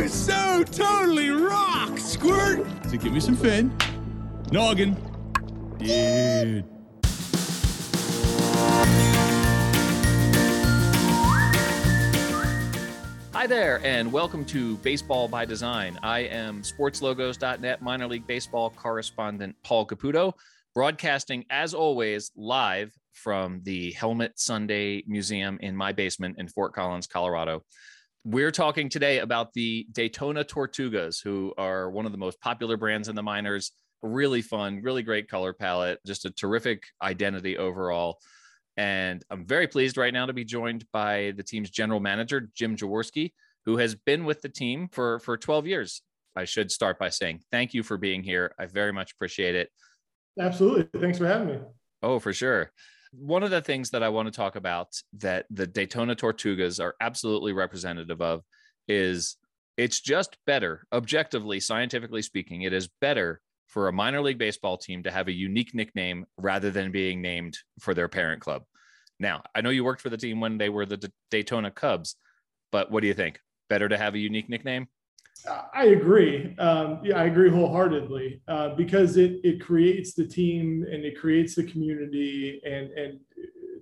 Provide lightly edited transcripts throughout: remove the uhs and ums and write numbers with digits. You so totally rock, Squirt! So give me some fin. Noggin. Dude. Hi there, and welcome to Baseball by Design. I am sportslogos.net minor league baseball correspondent Paul Caputo, broadcasting, as always, live from the Helmet Sunday Museum in my basement in Fort Collins, Colorado. We're talking today about the Daytona Tortugas, who are one of the most popular brands in the minors. Really fun, really great color palette, just a terrific identity overall. And I'm very pleased right now to be joined by the team's general manager, Jim Jaworski, who has been with the team for 12 years. I should start by saying thank you for being here. I very much appreciate it. Absolutely. Thanks for having me. Oh, for sure. One of the things that I want to talk about that the Daytona Tortugas are absolutely representative of is it's just better, objectively, scientifically speaking, it is better for a minor league baseball team to have a unique nickname rather than being named for their parent club. Now, I know you worked for the team when they were the Daytona Cubs, but what do you think? Better to have a unique nickname? I agree. I agree wholeheartedly because it creates the team and it creates the community, and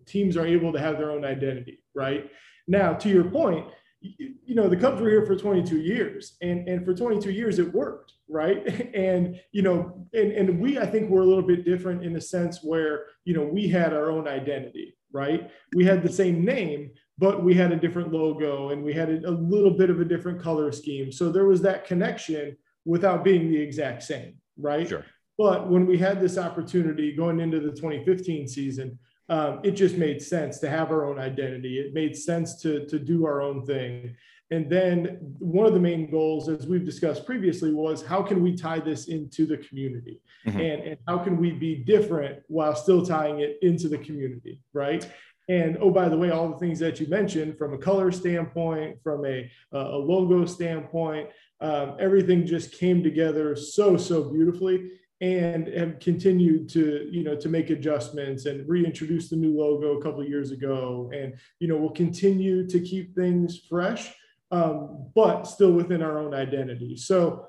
teams are able to have their own identity, right? Now, to your point, you know, the Cubs were here for 22 years and for 22 years it worked, right? And, you know, and we, I think we're a little bit different in the sense where, you know, we had our own identity, right? We had the same name, but we had a different logo and we had a little bit of a different color scheme. So there was that connection without being the exact same, right? Sure. But when we had this opportunity going into the 2015 season, it just made sense to have our own identity. It made sense to do our own thing. And then one of the main goals, as we've discussed previously, was how can we tie this into the community? Mm-hmm. And how can we be different while still tying it into the community, right? And, oh, by the way, all the things that you mentioned from a color standpoint, from a logo standpoint, everything just came together so beautifully. And have continued to, you know, to make adjustments and reintroduce the new logo a couple of years ago. And, you know, we'll continue to keep things fresh, but still within our own identity. So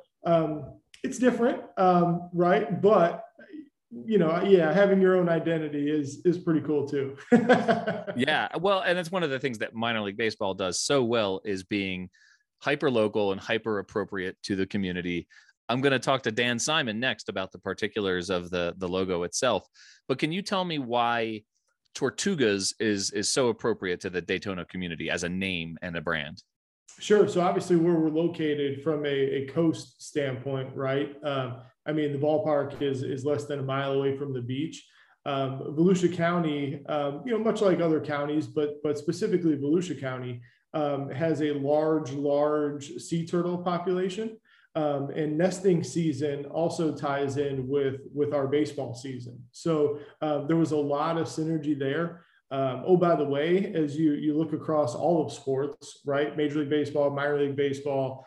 it's different, right? But, you know, yeah, having your own identity is pretty cool too. Yeah, well, and that's one of the things that minor league baseball does so well is being hyper-local and hyper-appropriate to the community. I'm going to talk to Dan Simon next about the particulars of the logo itself, but can you tell me why Tortugas is so appropriate to the Daytona community as a name and a brand? Sure. So obviously where we're located from a coast standpoint, right? I mean, the ballpark is less than a mile away from the beach. Volusia County, you know, much like other counties, but specifically Volusia County has a large sea turtle population. And nesting season also ties in with our baseball season. So there was a lot of synergy there. Oh, by the way, as you look across all of sports, right? Major League Baseball, minor league baseball,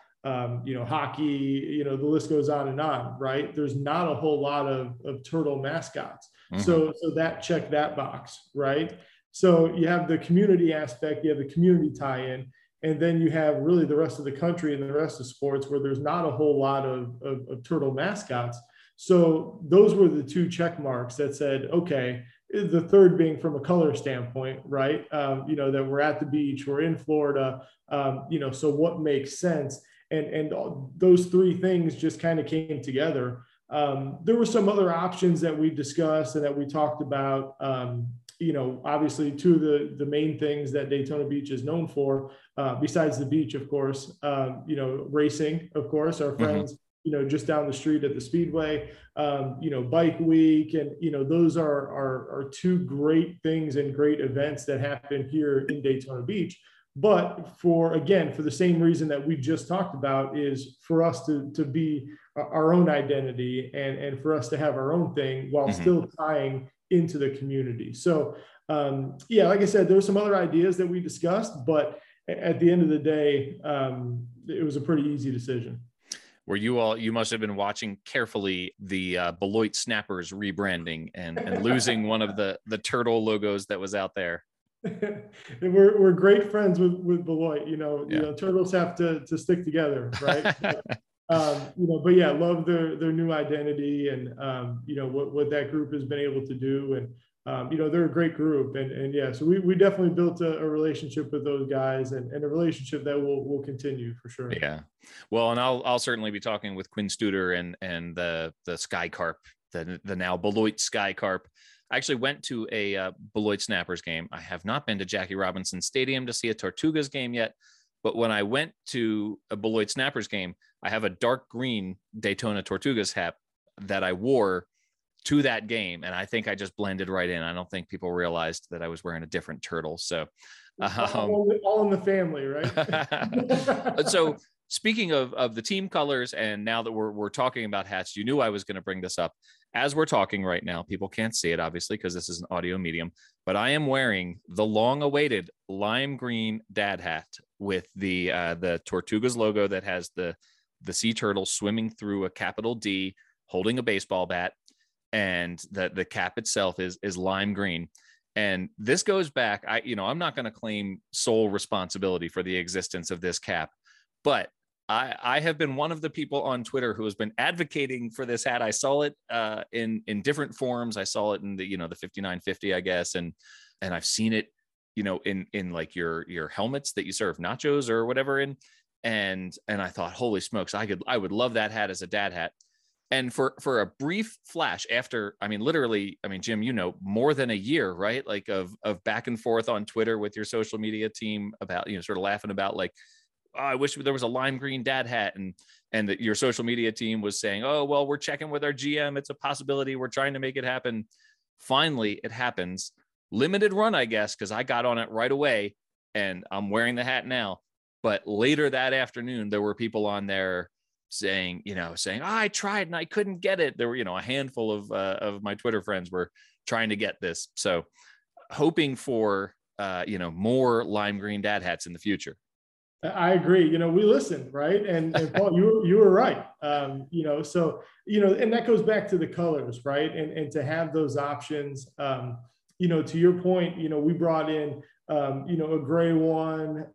you know, hockey, you know, the list goes on and on, right? There's not a whole lot of turtle mascots. Mm-hmm. So that check that box, right? So you have the community aspect, you have the community tie-in. And then you have really the rest of the country and the rest of sports where there's not a whole lot of turtle mascots. So those were the two check marks that said, okay, the third being from a color standpoint, right? You know, that we're at the beach, we're in Florida, you know, so what makes sense? And all, those three things just kind of came together. There were some other options that we discussed and that we talked about, you know, obviously two of the main things that Daytona Beach is known for, besides the beach, of course, you know, racing, of course, our friends, mm-hmm. you know, just down the street at the Speedway, you know, Bike Week. And, you know, those are two great things and great events that happen here in Daytona Beach. But for the same reason that we just talked about is for us to be our own identity and for us to have our own thing while mm-hmm. still tying into the community. So, yeah, like I said, there were some other ideas that we discussed, but at the end of the day, it was a pretty easy decision. Were you must have been watching carefully the Beloit Snappers rebranding and losing one of the turtle logos that was out there. And we're great friends with Beloit. You know, turtles have to stick together, right? But yeah, love their new identity and what that group has been able to do, and they're a great group, and yeah, so we definitely built a relationship with those guys, and a relationship that will continue for sure. Yeah, well, and I'll certainly be talking with Quinn Studer and the Sky Carp, the now Beloit Sky Carp. I actually went to a Beloit Snappers game. I have not been to Jackie Robinson Stadium to see a Tortugas game yet, but when I went to a Beloit Snappers game, I have a dark green Daytona Tortugas hat that I wore to that game, and I think I just blended right in. I don't think people realized that I was wearing a different turtle. So all in the family, right? So speaking of the team colors, and now that we're talking about hats, you knew I was going to bring this up. As we're talking right now, people can't see it obviously because this is an audio medium, but I am wearing the long-awaited lime green dad hat with the Tortugas logo that has the sea turtle swimming through a capital D, holding a baseball bat. And the cap itself is lime green. And this goes back, I'm not going to claim sole responsibility for the existence of this cap, but I have been one of the people on Twitter who has been advocating for this hat. I saw it in different forms. I saw it in the 5950, I guess. And I've seen it, in like your helmets that you serve nachos or whatever in. And I thought, holy smokes, I would love that hat as a dad hat. And for a brief flash after, Jim, more than a year, right? Like of back and forth on Twitter with your social media team about, sort of laughing about like, oh, I wish there was a lime green dad hat. And that your social media team was saying, oh, well, we're checking with our GM. It's a possibility. We're trying to make it happen. Finally, it happens. Limited run, I guess, because I got on it right away and I'm wearing the hat now. But later that afternoon, there were people on there saying, oh, I tried and I couldn't get it. There were, a handful of my Twitter friends were trying to get this. So hoping for, more lime green dad hats in the future. I agree. We listened, right? And Paul, you were right. And that goes back to the colors, right? And to have those options, to your point, we brought in, a gray one,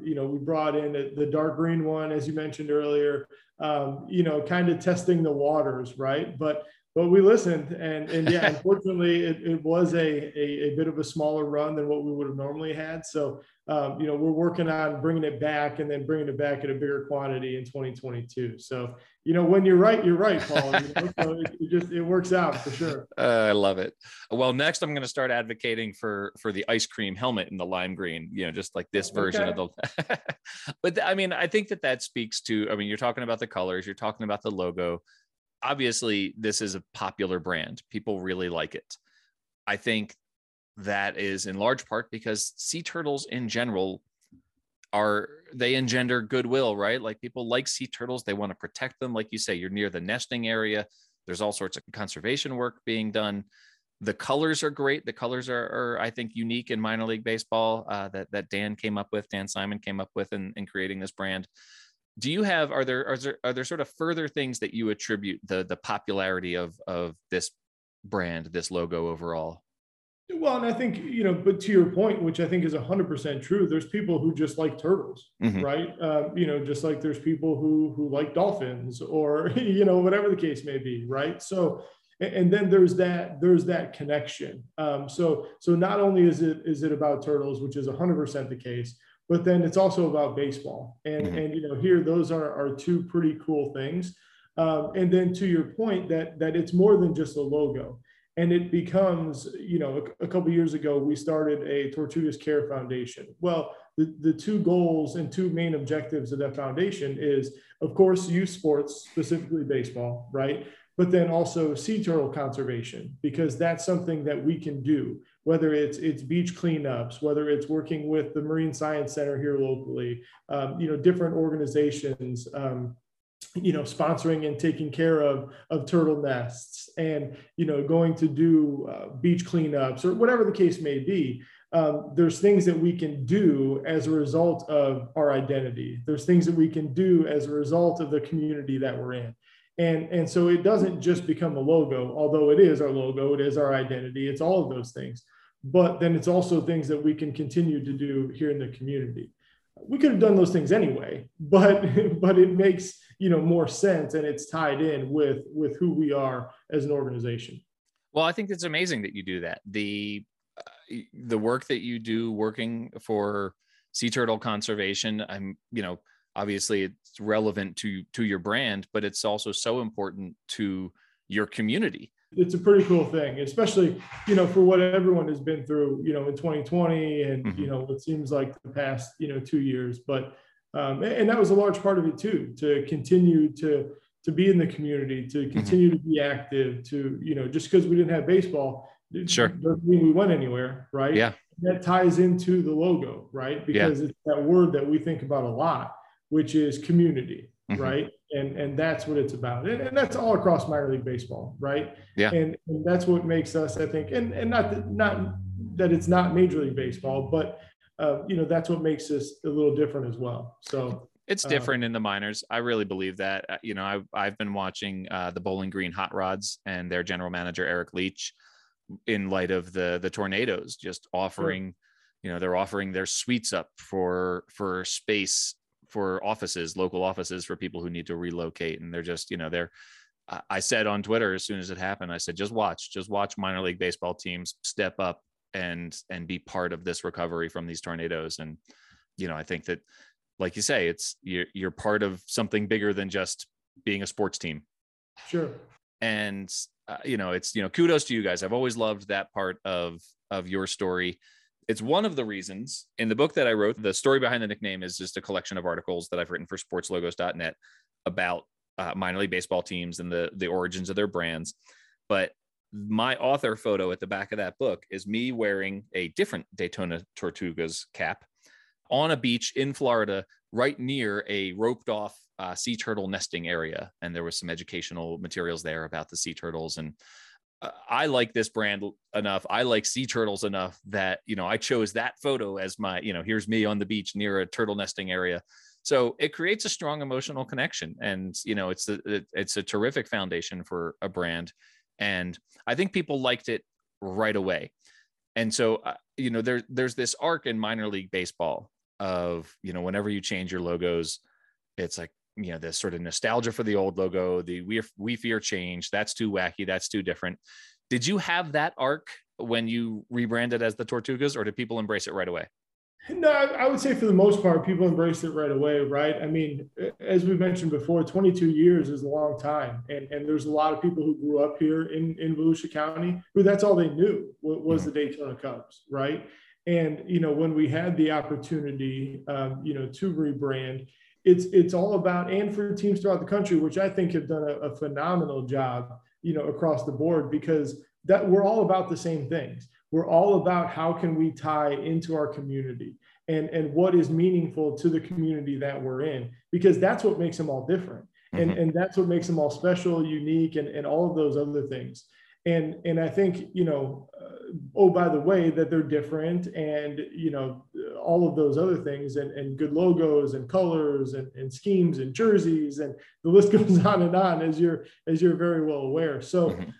we brought in the dark green one, as you mentioned earlier, kind of testing the waters, right? But we listened, and yeah, unfortunately, it was a bit of a smaller run than what we would have normally had. So, we're working on bringing it back and then bringing it back at a bigger quantity in 2022. So, when you're right, Paul. So it works out for sure. I love it. Well, next I'm going to start advocating for the ice cream helmet in the lime green, just like this version of the, but I think that speaks to, you're talking about the colors, you're talking about the logo. Obviously, this is a popular brand. People really like it. I think that is in large part because sea turtles in general they engender goodwill, right? Like people like sea turtles. They want to protect them. Like you say, you're near the nesting area. There's all sorts of conservation work being done. The colors are great. The colors are I think, unique in minor league baseball that Dan Simon came up with in creating this brand. Do you have, are there sort of further things that you attribute the popularity of this brand, this logo overall? Well, and I think, but to your point, which I think is 100% true, there's people who just like turtles, mm-hmm. right? Just like there's people who like dolphins or, whatever the case may be, right? So, and then there's that connection. So not only is it about turtles, which is 100% the case, but then it's also about baseball. And, mm-hmm. and here, those are two pretty cool things. And then to your point that it's more than just a logo. And it becomes, a couple of years ago, we started a Tortugas Care Foundation. Well, the two goals and two main objectives of that foundation is, of course, youth sports, specifically baseball, right? But then also sea turtle conservation, because that's something that we can do, whether it's beach cleanups, whether it's working with the Marine Science Center here locally, different organizations, sponsoring and taking care of turtle nests and, going to do beach cleanups or whatever the case may be. There's things that we can do as a result of our identity. There's things that we can do as a result of the community that we're in. And so it doesn't just become a logo, although it is our logo, it is our identity, it's all of those things. but then it's also things that we can continue to do here in the community. We could have done those things anyway, but it makes, you know, more sense, and it's tied in with who we are as an organization. Well, I think it's amazing that you do that. The work that you do working for Sea Turtle Conservation, I'm, you know, obviously it's relevant to your brand, but it's also so important to your community. It's a pretty cool thing, especially, you know, for what everyone has been through, you know, in 2020 and, mm-hmm. you know, what seems like the past, you know, 2 years. But, and that was a large part of it too, to continue to be in the community, to continue mm-hmm. to be active, to, you know, just because we didn't have baseball, sure, doesn't mean we went anywhere, right? Yeah. That ties into the logo, right? Because yeah. it's that word that we think about a lot, which is community, mm-hmm. right? And that's what it's about. And that's all across minor league baseball, right? Yeah. And that's what makes us, I think, and not that it's not Major League Baseball, but, you know, that's what makes us a little different as well. So it's different in the minors. I really believe that. You know, I've been watching the Bowling Green Hot Rods and their general manager, Eric Leach, in light of the tornadoes, just offering, sure. you know, they're offering their suites up for space for offices, local offices, for people who need to relocate. And they're just, you know, I said on Twitter, as soon as it happened, I said, just watch minor league baseball teams step up and be part of this recovery from these tornadoes. And, you know, I think that, like you say, it's, you're part of something bigger than just being a sports team. Sure. And, you know, it's, you know, kudos to you guys. I've always loved that part of your story. It's one of the reasons in the book that I wrote, the story behind the nickname is just a collection of articles that I've written for sportslogos.net about minor league baseball teams and the origins of their brands. But my author photo at the back of that book is me wearing a different Daytona Tortugas cap on a beach in Florida, right near a roped off sea turtle nesting area. And there was some educational materials there about the sea turtles, and I like this brand enough. I like sea turtles enough that, you know, I chose that photo as my, you know, here's me on the beach near a turtle nesting area. So it creates a strong emotional connection, and, you know, it's a terrific foundation for a brand. And I think people liked it right away. And so, you know, there's this arc in minor league baseball of, you know, whenever you change your logos, it's like, you know, this sort of nostalgia for the old logo, the we fear change, that's too wacky, that's too different. Did you have that arc when you rebranded as the Tortugas, or did people embrace it right away? No, I would say for the most part, people embraced it right away, right? I mean, as we mentioned before, 22 years is a long time. And there's a lot of people who grew up here in Volusia County who that's all they knew was mm-hmm. the Daytona Cubs, right? And, you know, when we had the opportunity, you know, to rebrand, it's all about, and for teams throughout the country, which I think have done a phenomenal job, you know, across the board, because that we're all about the same things. We're all about how can we tie into our community and what is meaningful to the community that we're in, because that's what makes them all different. Mm-hmm. And that's what makes them all special, unique, and all of those other things. And I think, you know, oh, by the way, that they're different, and, you know, all of those other things, and good logos and colors and schemes and jerseys, and the list goes on, as you're very well aware. So, mm-hmm.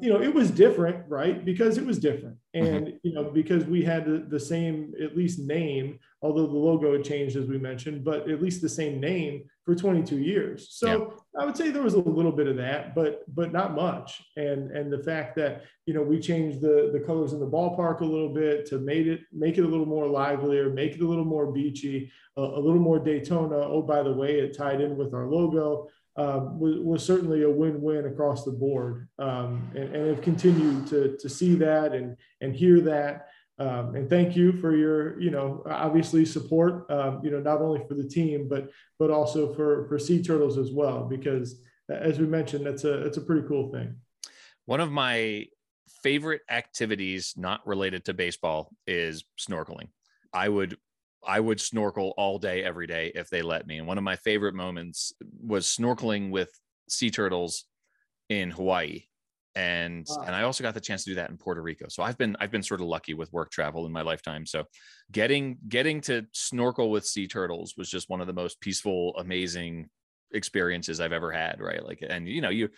You know, it was different, right? Because it was different. And, mm-hmm. you know, because we had the same, at least name, although the logo had changed, as we mentioned, but at least the same name for 22 years. So yeah. I would say there was a little bit of that, but not much. And the fact that, you know, we changed the colors in the ballpark a little bit to make it a little more livelier, make it a little more beachy, a little more Daytona. Oh, by the way, it tied in with our logo. Was certainly a win-win across the board, and have continued to see that and hear that. And thank you for your, you know, obviously support, you know, not only for the team, but also for Sea Turtles as well, because as we mentioned, that's a pretty cool thing. One of my favorite activities, not related to baseball, is snorkeling. I would snorkel all day, every day, if they let me. And one of my favorite moments was snorkeling with sea turtles in Hawaii. And, wow. and I also got the chance to do that in Puerto Rico. So I've been sort of lucky with work travel in my lifetime. So getting to snorkel with sea turtles was just one of the most peaceful, amazing experiences I've ever had, right? Like, and you know, you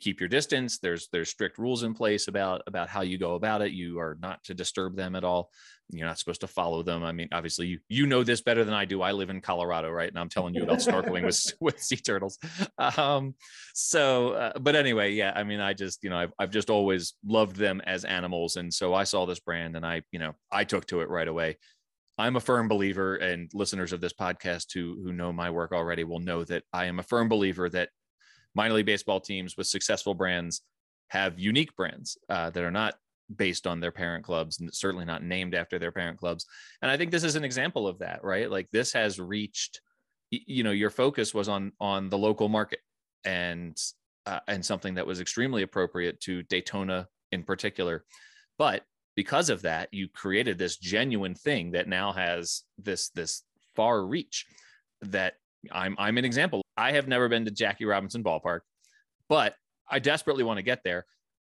keep your distance. There's strict rules in place about how you go about it. You are not to disturb them at all. You're not supposed to follow them. I mean, obviously you know this better than I do. I live in Colorado, right? And I'm telling you about snorkeling with sea turtles. But anyway, yeah, I mean, I just, you know, I've just always loved them as animals. And so I saw this brand and I took to it right away. I'm a firm believer, and listeners of this podcast who know my work already will know that I am a firm believer that minor league baseball teams with successful brands have unique brands that are not based on their parent clubs and certainly not named after their parent clubs. And I think this is an example of that, right? Like this has reached, you know, your focus was on the local market and something that was extremely appropriate to Daytona in particular. But because of that, you created this genuine thing that now has this far reach that I'm an example. I have never been to Jackie Robinson Ballpark, but I desperately want to get there,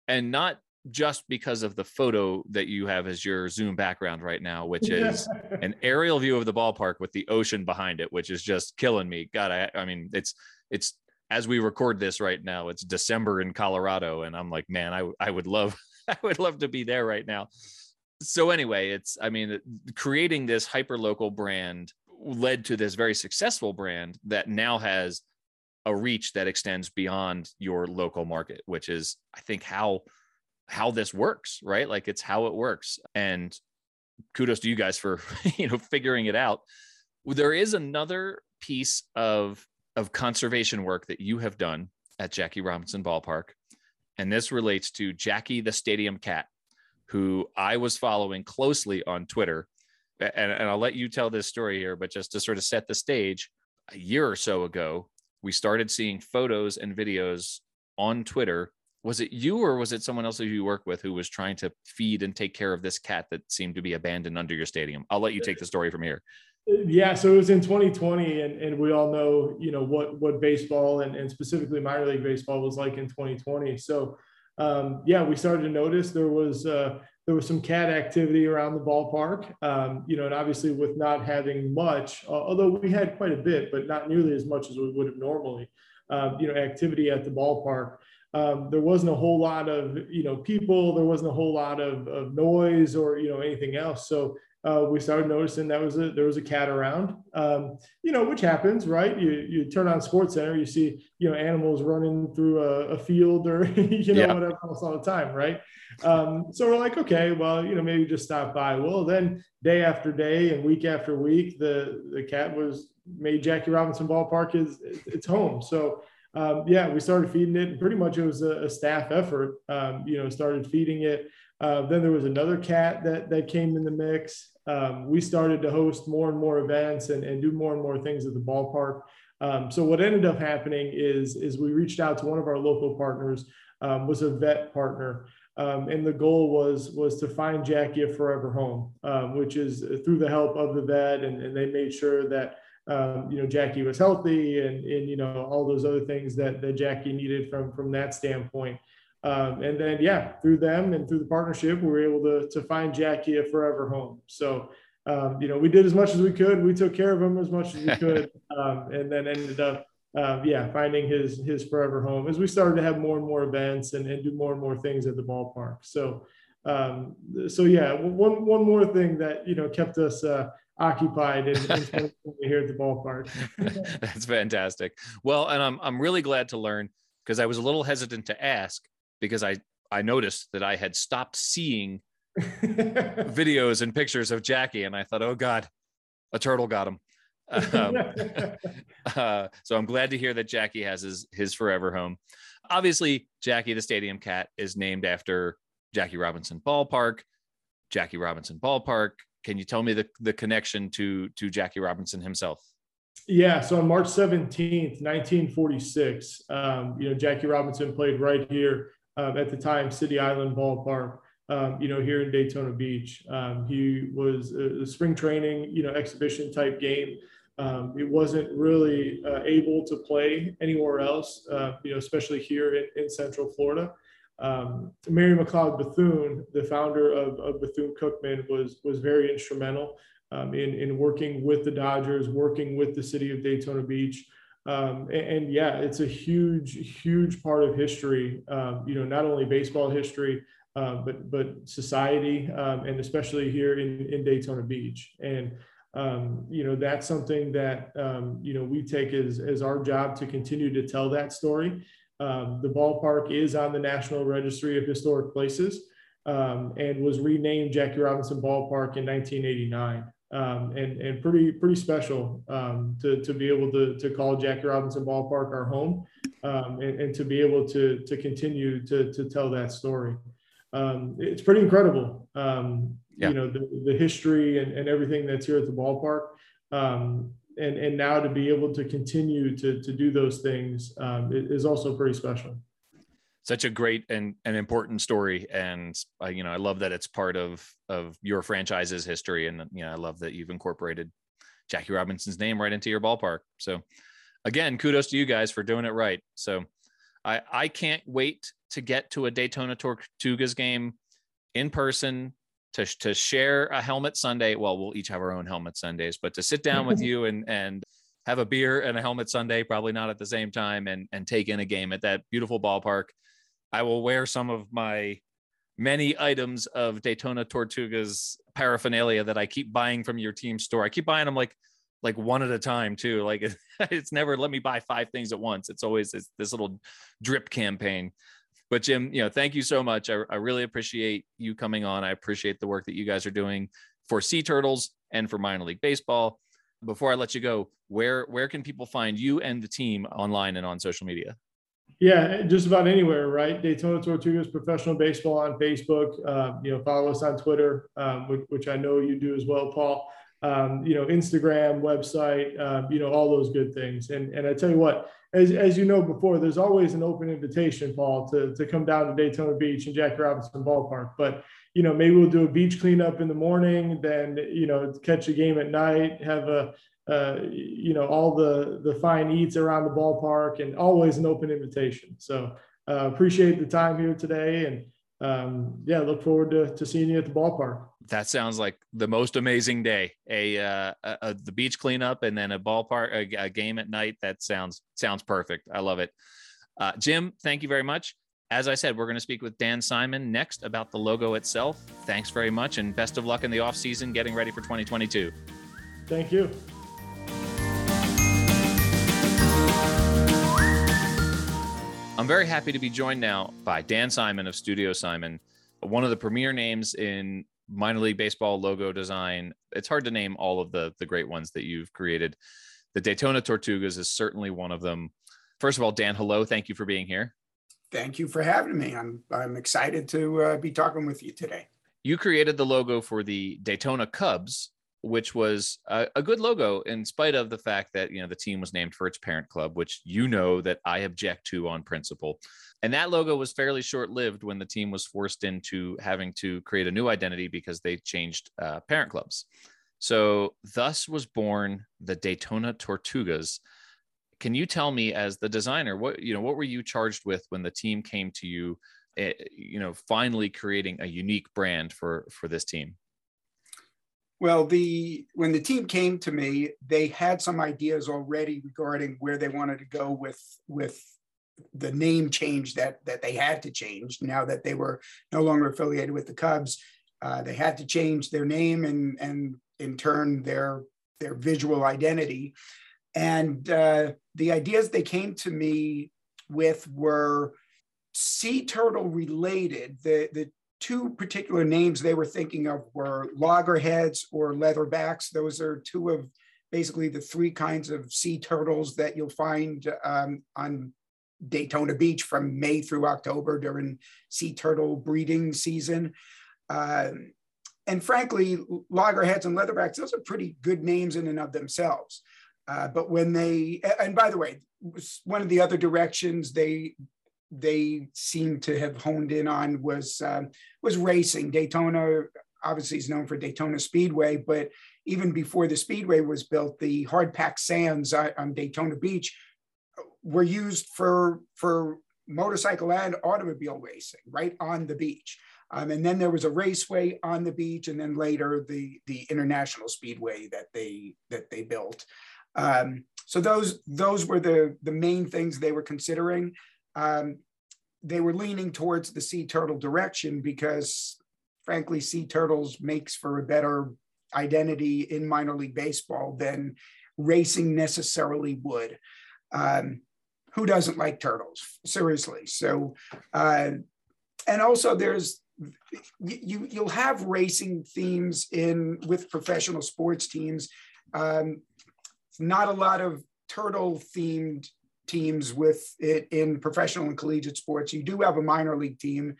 and not just because of the photo that you have as your Zoom background right now, which is an aerial view of the ballpark with the ocean behind it, which is just killing me. God, I mean, it's as we record this right now, it's December in Colorado. And I'm like, man, I would love to be there right now. So anyway, creating this hyper-local brand led to this very successful brand that now has a reach that extends beyond your local market, which is, I think, how this works, right? Like it's how it works. And kudos to you guys for, you know, figuring it out. There is another piece of conservation work that you have done at Jackie Robinson Ballpark. And this relates to Jackie, the stadium cat, who I was following closely on Twitter. And I'll let you tell this story here, but just to sort of set the stage, a year or so ago, we started seeing photos and videos on Twitter. Was it you or was it someone else who you work with who was trying to feed and take care of this cat that seemed to be abandoned under your stadium? I'll let you take the story from here. Yeah, so it was in 2020, and we all know, you know, what baseball and specifically minor league baseball was like in 2020. So, yeah, we started to notice there was some cat activity around the ballpark, you know, and obviously with not having much, although we had quite a bit, but not nearly as much as we would have normally, you know, activity at the ballpark. There wasn't a whole lot of, you know, people, there wasn't a whole lot of noise or, you know, anything else. So we started noticing there was a cat around, you know, which happens, right? You turn on Sports Center, you see, you know, animals running through a field or, you know, whatever else all the time, right? So we're like, okay, well, you know, maybe just stop by. Well, then day after day and week after week, the cat was made Jackie Robinson Ballpark its home. So yeah, we started feeding it, and pretty much it was a staff effort, you know, started feeding it. Then there was another cat that came in the mix. We started to host more and more events and do more and more things at the ballpark. So what ended up happening is we reached out to one of our local partners, was a vet partner. And the goal was to find Jackie a forever home, which is through the help of the vet. And they made sure that, you know, Jackie was healthy and, you know, all those other things that Jackie needed from that standpoint. And then, yeah, through them and through the partnership, we were able to find Jackie a forever home. So, you know, we did as much as we could. We took care of him as much as we could, and then ended up, finding his forever home as we started to have more and more events and do more and more things at the ballpark. So, yeah, one more thing that, you know, kept us occupied in here at the ballpark. That's fantastic. Well, and I'm really glad to learn, because I was a little hesitant to ask, because I noticed that I had stopped seeing videos and pictures of Jackie, and I thought, oh God, a turtle got him. So I'm glad to hear that Jackie has his forever home. Obviously, Jackie the stadium cat is named after Jackie Robinson Ballpark. Jackie Robinson Ballpark. Can you tell me the connection to Jackie Robinson himself? Yeah, so on March 17th, 1946, you know, Jackie Robinson played right here at the time, City Island Ballpark, you know, here in Daytona Beach. He was a spring training, you know, exhibition type game. He wasn't really able to play anywhere else, you know, especially here in Central Florida. Mary McLeod Bethune, the founder of Bethune-Cookman, was very instrumental in working with the Dodgers, working with the city of Daytona Beach, And yeah, it's a huge, huge part of history, not only baseball history, but society, and especially here in Daytona Beach. And, that's something that, we take as our job to continue to tell that story. The ballpark is on the National Registry of Historic Places, and was renamed Jackie Robinson Ballpark in 1989. And pretty special to be able to call Jackie Robinson Ballpark our home, and to be able to continue to tell that story. It's pretty incredible, the history and everything that's here at the ballpark, and now to be able to continue to do those things is also pretty special. Such a great and important story. And, I love that it's part of your franchise's history. And, I love that you've incorporated Jackie Robinson's name right into your ballpark. So again, kudos to you guys for doing it right. So I can't wait to get to a Daytona Tortugas game in person, to share a helmet Sunday. Well, we'll each have our own helmet Sundays, but to sit down with you and have a beer and a helmet Sunday, probably not at the same time, and take in a game at that beautiful ballpark. I will wear some of my many items of Daytona Tortugas paraphernalia that I keep buying from your team store. I keep buying them like one at a time too. Like it's never, let me buy five things at once. It's always this little drip campaign. But Jim, thank you so much. I really appreciate you coming on. I appreciate the work that you guys are doing for Sea Turtles and for minor league baseball. Before I let you go, where can people find you and the team online and on social media? Yeah, just about anywhere, right? Daytona Tortugas Professional Baseball on Facebook. Follow us on Twitter, which I know you do as well, Paul. Instagram, website, all those good things. And I tell you what, as you know before, there's always an open invitation, Paul, to come down to Daytona Beach and Jackie Robinson Ballpark. But, maybe we'll do a beach cleanup in the morning, then, catch a game at night, have a all the fine eats around the ballpark, and always an open invitation. So appreciate the time here today, and look forward to seeing you at the ballpark. That sounds like the most amazing day, the beach cleanup and then a ballpark, a game at night. That sounds perfect. I love it. Jim, thank you very much. As I said, we're going to speak with Dan Simon next about the logo itself. Thanks very much, and best of luck in the off season getting ready for 2022. Thank you. I'm very happy to be joined now by Dan Simon of Studio Simon, one of the premier names in minor league baseball logo design. It's hard to name all of the great ones that you've created. The Daytona Tortugas is certainly one of them. First of all, Dan, hello. Thank you for being here. Thank you for having me. I'm excited to be talking with you today. You created the logo for the Daytona Cubs, which was a good logo in spite of the fact that, the team was named for its parent club, which that I object to on principle. And that logo was fairly short-lived when the team was forced into having to create a new identity because they changed parent clubs. So thus was born the Daytona Tortugas. Can you tell me, as the designer, what were you charged with when the team came to you, finally creating a unique brand for this team? Well, when the team came to me, they had some ideas already regarding where they wanted to go with the name change that they had to change now that they were no longer affiliated with the Cubs. They had to change their name and in turn their visual identity. And the ideas they came to me with were sea turtle related. The two particular names they were thinking of were loggerheads or leatherbacks. Those are two of basically the three kinds of sea turtles that you'll find on Daytona Beach from May through October during sea turtle breeding season. And frankly, loggerheads and leatherbacks, those are pretty good names in and of themselves. But when they, and by the way, one of the other directions they seem to have honed in on was racing. Daytona obviously is known for Daytona Speedway, but even before the Speedway was built, the hard-packed sands on Daytona Beach were used for motorcycle and automobile racing right on the beach. And then there was a raceway on the beach, and then later the International Speedway that they built. So those were the main things they were considering. They were leaning towards the sea turtle direction because, frankly, sea turtles makes for a better identity in minor league baseball than racing necessarily would. Who doesn't like turtles? Seriously. So, and also there's, you'll have racing themes in with professional sports teams. Not a lot of turtle themed teams with it in professional and collegiate sports. You do have a minor league team,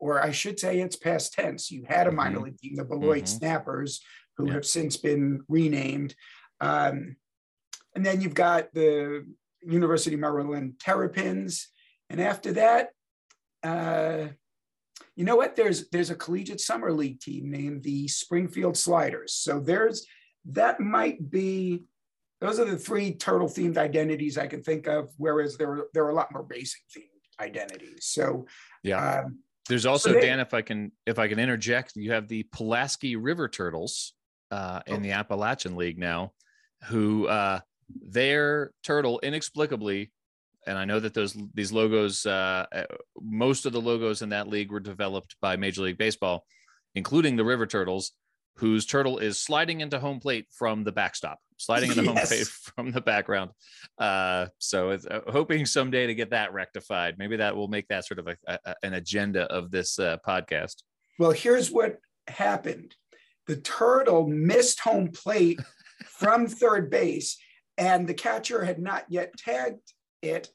or I should say it's past tense. You had a minor league team, the Beloit Snappers, who have since been renamed. And then you've got the University of Maryland Terrapins. And after that, you know what? There's a collegiate summer league team named the Springfield Sliders. So that might be, those are the three turtle themed identities I can think of, whereas there are a lot more basic themed identities. So yeah, there's also, Dan, if I can interject, you have the Pulaski River Turtles in the Appalachian League now, who their turtle inexplicably, and I know that these logos, most of the logos in that league were developed by Major League Baseball, including the River Turtles, whose turtle is sliding into home plate from the backstop, sliding into home plate from the background. So it's hoping someday to get that rectified. Maybe that will make that sort of an agenda of this podcast. Well, here's what happened. The turtle missed home plate from third base, and the catcher had not yet tagged it.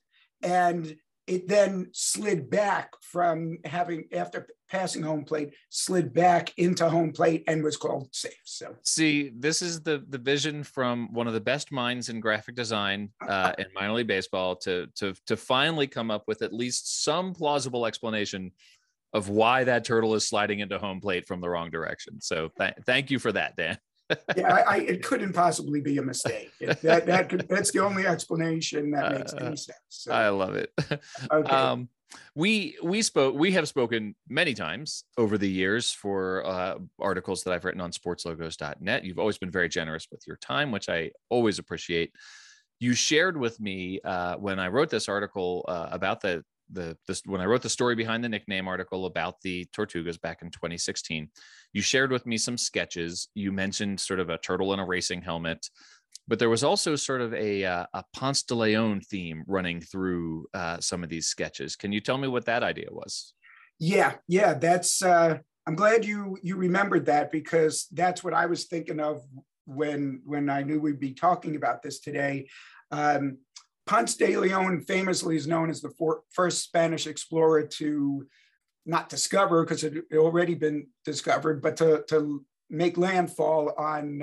And it then slid back from having, after passing home plate, slid back into home plate and was called safe. So see, this is the vision from one of the best minds in graphic design in minor league baseball to finally come up with at least some plausible explanation of why that turtle is sliding into home plate from the wrong direction. So thank you for that, Dan. Yeah, it couldn't possibly be a mistake. That's the only explanation that makes any sense. So. I love it. Okay. We have spoken many times over the years for articles that I've written on sportslogos.net. You've always been very generous with your time, which I always appreciate. You shared with me when I wrote this article about when I wrote the story behind the nickname article about the Tortugas back in 2016, you shared with me some sketches. You mentioned sort of a turtle in a racing helmet, but there was also sort of a Ponce de Leon theme running through some of these sketches. Can you tell me what that idea was? Yeah. That's I'm glad you remembered that, because that's what I was thinking of when I knew we'd be talking about this today. Ponce de Leon famously is known as the first Spanish explorer to not discover, because it had already been discovered, but to make landfall on,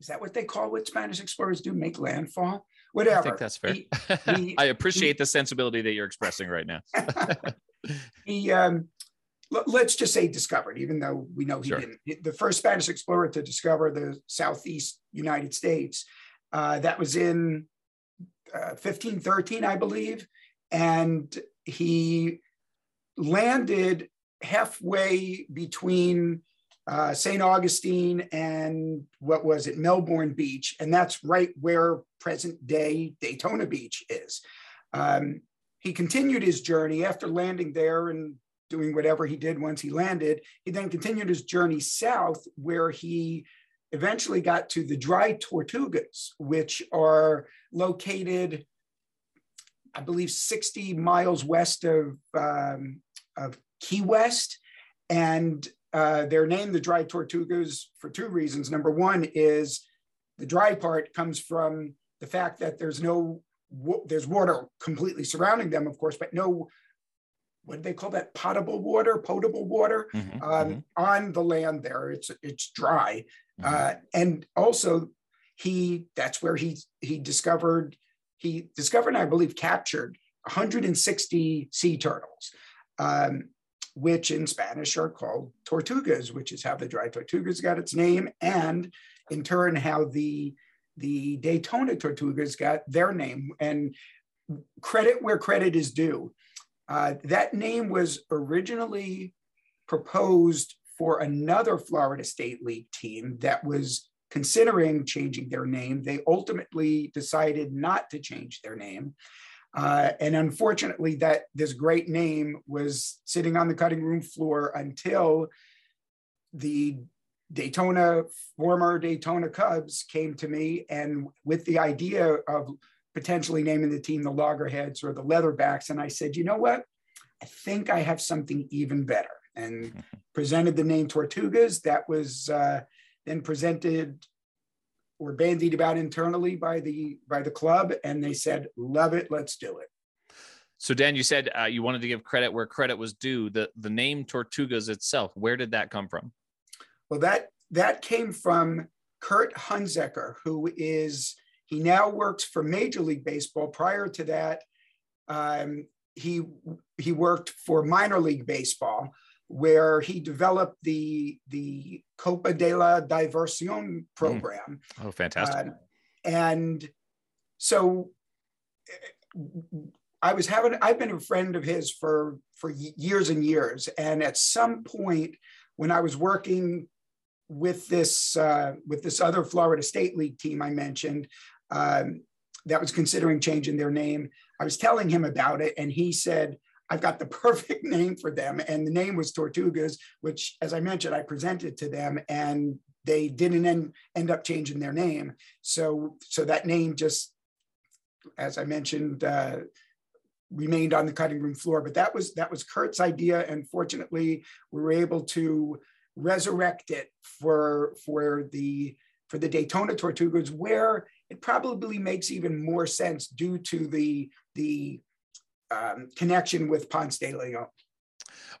is that what they call what Spanish explorers do? Make landfall? Whatever. I think that's fair. I appreciate the sensibility that you're expressing right now. Let's just say discovered, even though we know he didn't. The first Spanish explorer to discover the Southeast United States, that was in 1513, I believe, and he landed halfway between St. Augustine and Melbourne Beach, and that's right where present-day Daytona Beach is. He continued his journey after landing there and doing whatever he did once he landed. He then continued his journey south, where he eventually got to the Dry Tortugas, which are located, I believe, 60 miles west of Key West. And they're named the Dry Tortugas for two reasons. Number one is the dry part comes from the fact that there's water completely surrounding them, of course, but no, what do they call that? Potable water on the land there. It's dry. And also that's where he discovered, and I believe captured 160 sea turtles, which in Spanish are called tortugas, which is how the Dry Tortugas got its name. And in turn, how the Daytona Tortugas got their name, and credit where credit is due. That name was originally proposed for another Florida State League team that was considering changing their name. They ultimately decided not to change their name. And unfortunately, that this great name was sitting on the cutting room floor until the former Daytona Cubs came to me and with the idea of potentially naming the team the Loggerheads or the Leatherbacks. And I said, you know what? I think I have something even better, and presented the name Tortugas. That was then presented or bandied about internally by the club, and they said, love it, let's do it. So Dan, you said you wanted to give credit where credit was due. The name Tortugas itself, where did that come from? Well, that came from Kurt Hunzecker, he now works for Major League Baseball. Prior to that, he worked for minor league baseball, where he developed the Copa de la Diversión program. Oh, fantastic. And so I've been a friend of his for years and years. And at some point when I was working with this other Florida State League team I mentioned, that was considering changing their name, I was telling him about it, and he said, I've got the perfect name for them. And the name was Tortugas, which, as I mentioned, I presented to them, and they didn't end up changing their name. So that name just, as I mentioned, remained on the cutting room floor. But that was Kurt's idea, and fortunately, we were able to resurrect it for the Daytona Tortugas, where it probably makes even more sense due to the connection with Ponce de Leon.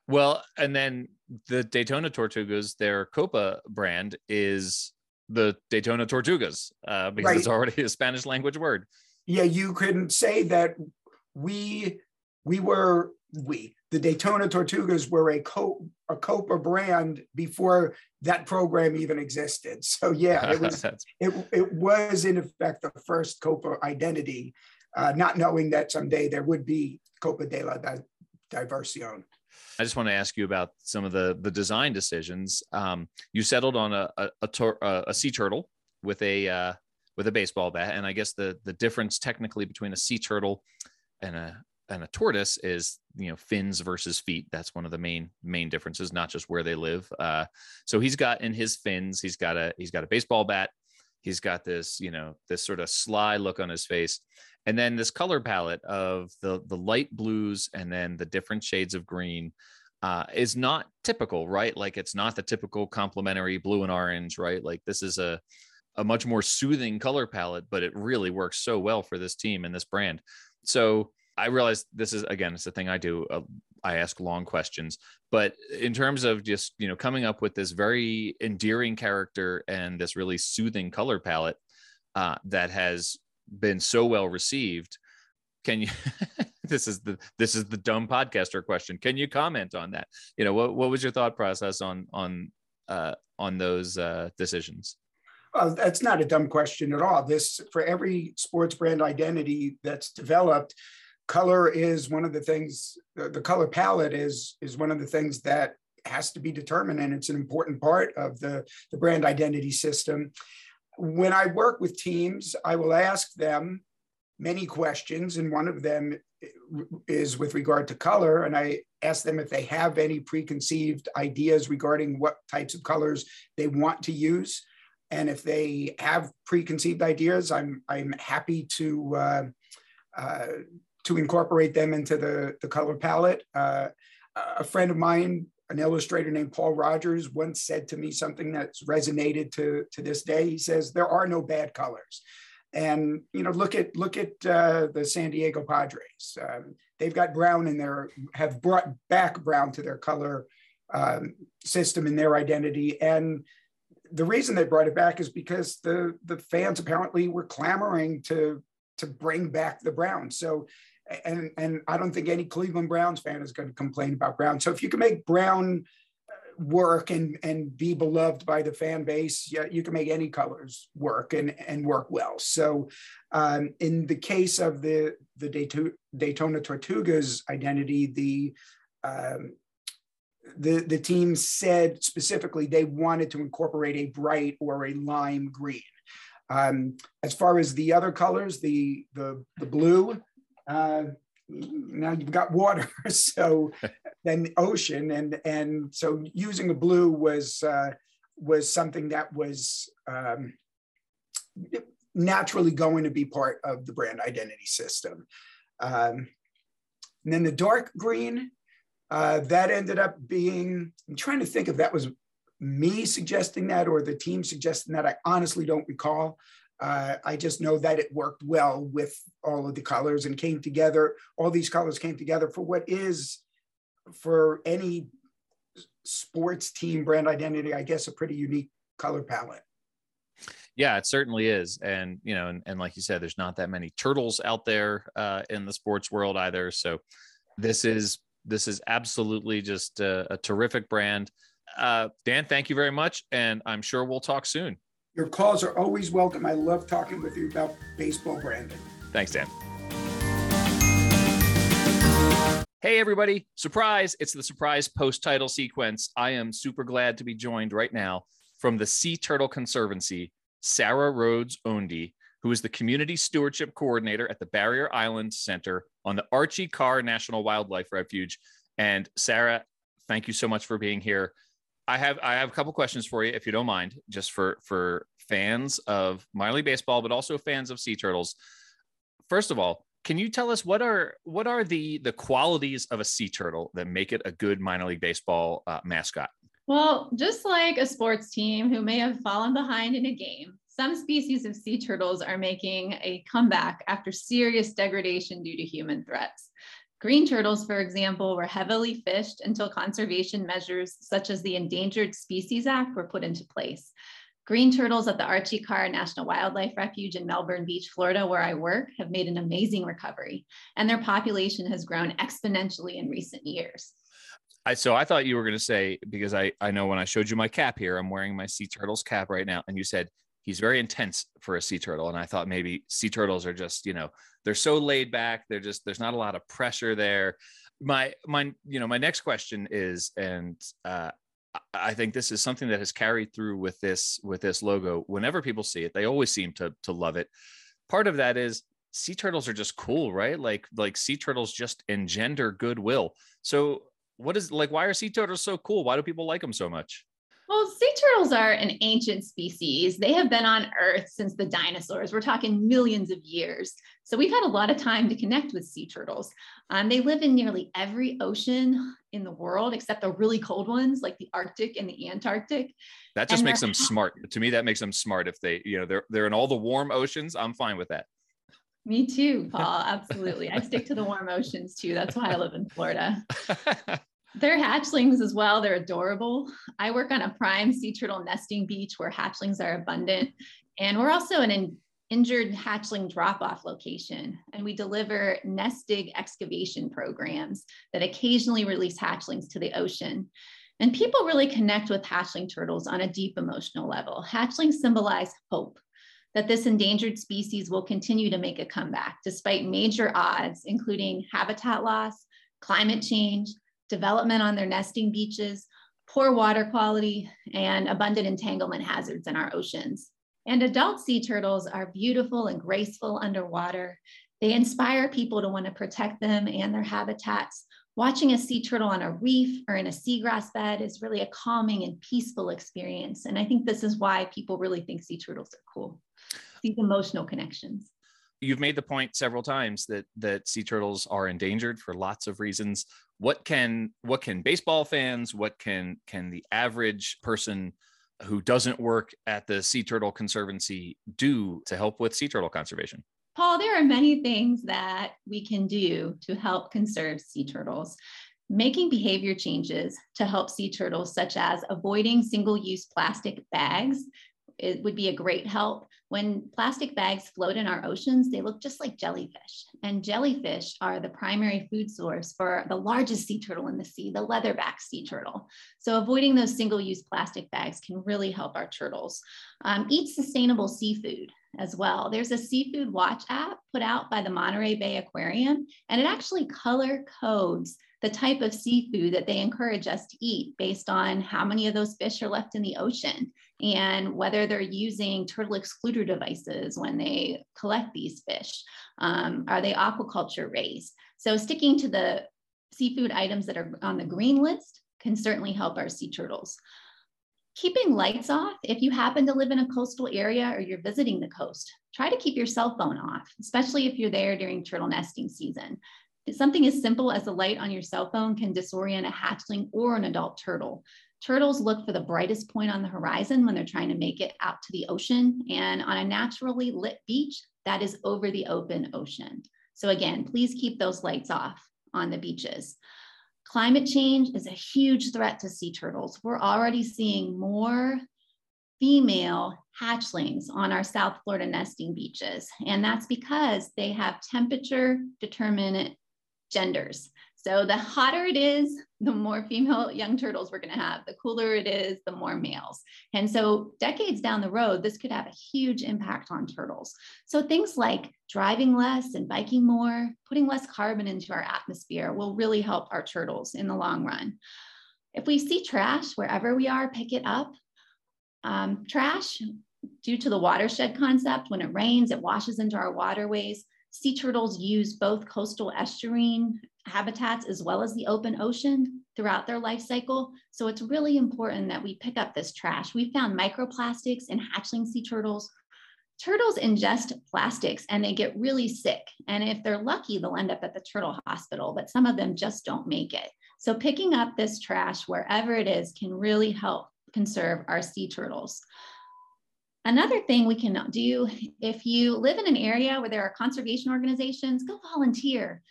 Well, and then the Daytona Tortugas, their Copa brand is the Daytona Tortugas, because right. It's already a Spanish language word. Yeah, you couldn't say that the Daytona Tortugas were a Copa brand before that program even existed. So yeah, it was it was in effect the first Copa identity. Not knowing that someday there would be Copa de la Diversión. I just want to ask you about some of the design decisions. You settled on a sea turtle with a baseball bat, and I guess the difference technically between a sea turtle and a tortoise is, you know, fins versus feet. That's one of the main differences, not just where they live. So he's got in his fins, he's got a baseball bat. He's got this, you know, this sort of sly look on his face. And then this color palette of the light blues and then the different shades of green is not typical, right? Like, it's not the typical complementary blue and orange, right? Like, this is a much more soothing color palette, but it really works so well for this team and this brand. So I realize this is, again, it's the thing I do. I ask long questions, but in terms of just, you know, coming up with this very endearing character and this really soothing color palette that has been so well received, can you this is the dumb podcaster question, can you comment on that? You know, what was your thought process on those decisions? Well, that's not a dumb question at all. This, for every sports brand identity that's developed, color is one of the things, the color palette is one of the things that has to be determined, and it's an important part of the brand identity system. When I work with teams, I will ask them many questions, and one of them is with regard to color. And I ask them if they have any preconceived ideas regarding what types of colors they want to use. And if they have preconceived ideas, I'm happy to incorporate them into the color palette. A friend of mine, an illustrator named Paul Rogers, once said to me something that's resonated to this day. He says, there are no bad colors. And, you know, look at the San Diego Padres. They've got brown have brought back brown to their color system and their identity. And the reason they brought it back is because the fans apparently were clamoring to bring back the brown. So, and I don't think any Cleveland Browns fan is going to complain about brown. So if you can make brown work and be beloved by the fan base, yeah, you can make any colors work and work well. So in the case of the Daytona Tortugas identity, the team said specifically they wanted to incorporate a bright or a lime green. As far as the other colors, the blue, now you've got water, so then the ocean, and so using a blue was something that was naturally going to be part of the brand identity system. And then the dark green, that ended up being, I'm trying to think if that was me suggesting that or the team suggesting that. I honestly don't recall. I just know that it worked well with all of the colors and came together. All these colors came together for what is, for any sports team brand identity, I guess, a pretty unique color palette. Yeah, it certainly is. And, you know, and like you said, there's not that many turtles out there in the sports world either. So this is absolutely just a terrific brand. Dan, thank you very much. And I'm sure we'll talk soon. Your calls are always welcome. I love talking with you about baseball branding. Thanks, Dan. Hey, everybody. Surprise. It's the surprise post-title sequence. I am super glad to be joined right now from the Sea Turtle Conservancy, Sarah Rhodes Ondy, who is the Community Stewardship Coordinator at the Barrier Island Center on the Archie Carr National Wildlife Refuge. And Sarah, thank you so much for being here. I have a couple questions for you, if you don't mind, just for fans of Minor League Baseball, but also fans of sea turtles. First of all, can you tell us what are the qualities of a sea turtle that make it a good Minor League Baseball mascot? Well, just like a sports team who may have fallen behind in a game, some species of sea turtles are making a comeback after serious degradation due to human threats. Green turtles, for example, were heavily fished until conservation measures such as the Endangered Species Act were put into place. Green turtles at the Archie Carr National Wildlife Refuge in Melbourne Beach, Florida, where I work, have made an amazing recovery, and their population has grown exponentially in recent years. So I thought you were going to say, because I know when I showed you my cap here, I'm wearing my sea turtles cap right now, and you said he's very intense for a sea turtle. And I thought maybe sea turtles are just, you know, they're so laid back. They're just, there's not a lot of pressure there. My next question is, and I think this is something that has carried through with this logo. Whenever people see it, they always seem to love it. Part of that is sea turtles are just cool, right? Like sea turtles just engender goodwill. So why are sea turtles so cool? Why do people like them so much? Well, sea turtles are an ancient species. They have been on Earth since the dinosaurs. We're talking millions of years. So we've had a lot of time to connect with sea turtles. They live in nearly every ocean in the world, except the really cold ones like the Arctic and the Antarctic. That just makes them smart. To me, that makes them smart. If they, you know, they're in all the warm oceans, I'm fine with that. Me too, Paul. Absolutely. I stick to the warm oceans too. That's why I live in Florida. They're hatchlings as well. They're adorable. I work on a prime sea turtle nesting beach where hatchlings are abundant. And we're also an injured hatchling drop-off location. And we deliver nest dig excavation programs that occasionally release hatchlings to the ocean. And people really connect with hatchling turtles on a deep emotional level. Hatchlings symbolize hope that this endangered species will continue to make a comeback despite major odds, including habitat loss, climate change, development on their nesting beaches, poor water quality, and abundant entanglement hazards in our oceans. And adult sea turtles are beautiful and graceful underwater. They inspire people to want to protect them and their habitats. Watching a sea turtle on a reef or in a seagrass bed is really a calming and peaceful experience. And I think this is why people really think sea turtles are cool. These emotional connections. You've made the point several times that sea turtles are endangered for lots of reasons. What can baseball fans, what can the average person who doesn't work at the Sea Turtle Conservancy do to help with sea turtle conservation? Paul, there are many things that we can do to help conserve sea turtles. Making behavior changes to help sea turtles, such as avoiding single-use plastic bags, it would be a great help. When plastic bags float in our oceans, they look just like jellyfish. And jellyfish are the primary food source for the largest sea turtle in the sea, the leatherback sea turtle. So avoiding those single-use plastic bags can really help our turtles. Eat sustainable seafood. as well. There's a seafood watch app put out by the Monterey Bay Aquarium, and it actually color codes the type of seafood that they encourage us to eat based on how many of those fish are left in the ocean and whether they're using turtle excluder devices when they collect these fish. Are they aquaculture raised? So sticking to the seafood items that are on the green list can certainly help our sea turtles. Keeping lights off, if you happen to live in a coastal area or you're visiting the coast, try to keep your cell phone off, especially if you're there during turtle nesting season. Something as simple as a light on your cell phone can disorient a hatchling or an adult turtle. Turtles look for the brightest point on the horizon when they're trying to make it out to the ocean, and on a naturally lit beach, that is over the open ocean. So again, please keep those lights off on the beaches. Climate change is a huge threat to sea turtles. We're already seeing more female hatchlings on our South Florida nesting beaches, and that's because they have temperature determinate genders. So the hotter it is, the more female young turtles we're gonna have, the cooler it is, the more males. And so decades down the road, this could have a huge impact on turtles. So things like driving less and biking more, putting less carbon into our atmosphere will really help our turtles in the long run. If we see trash wherever we are, pick it up. Trash, due to the watershed concept, when it rains, it washes into our waterways. Sea turtles use both coastal estuarine habitats as well as the open ocean throughout their life cycle. So it's really important that we pick up this trash. We found microplastics in hatchling sea turtles. Turtles ingest plastics and they get really sick. And if they're lucky, they'll end up at the turtle hospital, but some of them just don't make it. So picking up this trash wherever it is can really help conserve our sea turtles. Another thing we can do, if you live in an area where there are conservation organizations, go volunteer.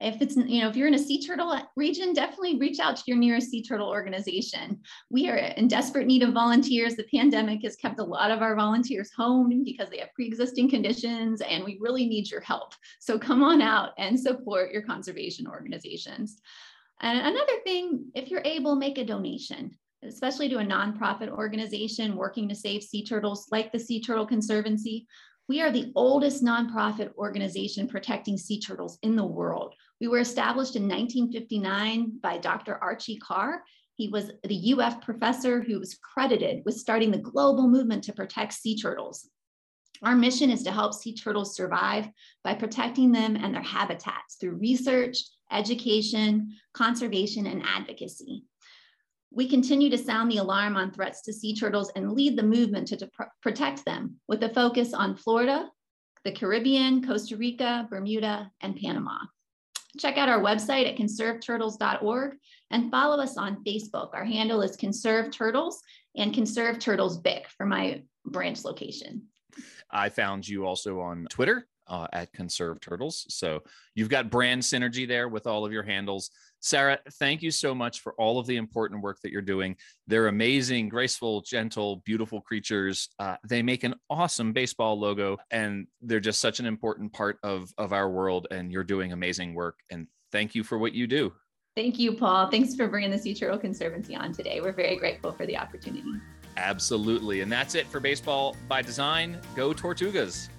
If it's, you know, if you're in a sea turtle region, definitely reach out to your nearest sea turtle organization. We are in desperate need of volunteers. The pandemic has kept a lot of our volunteers home because they have pre-existing conditions, and we really need your help. So come on out and support your conservation organizations. And another thing, if you're able, make a donation, especially to a nonprofit organization working to save sea turtles like the Sea Turtle Conservancy. We are the oldest nonprofit organization protecting sea turtles in the world. We were established in 1959 by Dr. Archie Carr. He was the UF professor who was credited with starting the global movement to protect sea turtles. Our mission is to help sea turtles survive by protecting them and their habitats through research, education, conservation, and advocacy. We continue to sound the alarm on threats to sea turtles and lead the movement to protect them with a focus on Florida, the Caribbean, Costa Rica, Bermuda, and Panama. Check out our website at conserveturtles.org and follow us on Facebook. Our handle is Conserve Turtles and Conserve Turtles BIC for my branch location. I found you also on Twitter at Conserve Turtles. So you've got brand synergy there with all of your handles. Sarah, thank you so much for all of the important work that you're doing. They're amazing, graceful, gentle, beautiful creatures. They make an awesome baseball logo, and they're just such an important part of our world, and you're doing amazing work. And thank you for what you do. Thank you, Paul. Thanks for bringing the Sea Turtle Conservancy on today. We're very grateful for the opportunity. Absolutely. And that's it for Baseball by Design. Go Tortugas.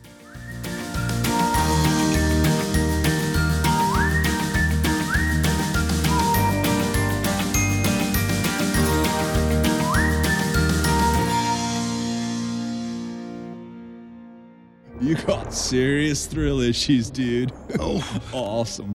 You got serious thrill issues, dude. Oh, awesome.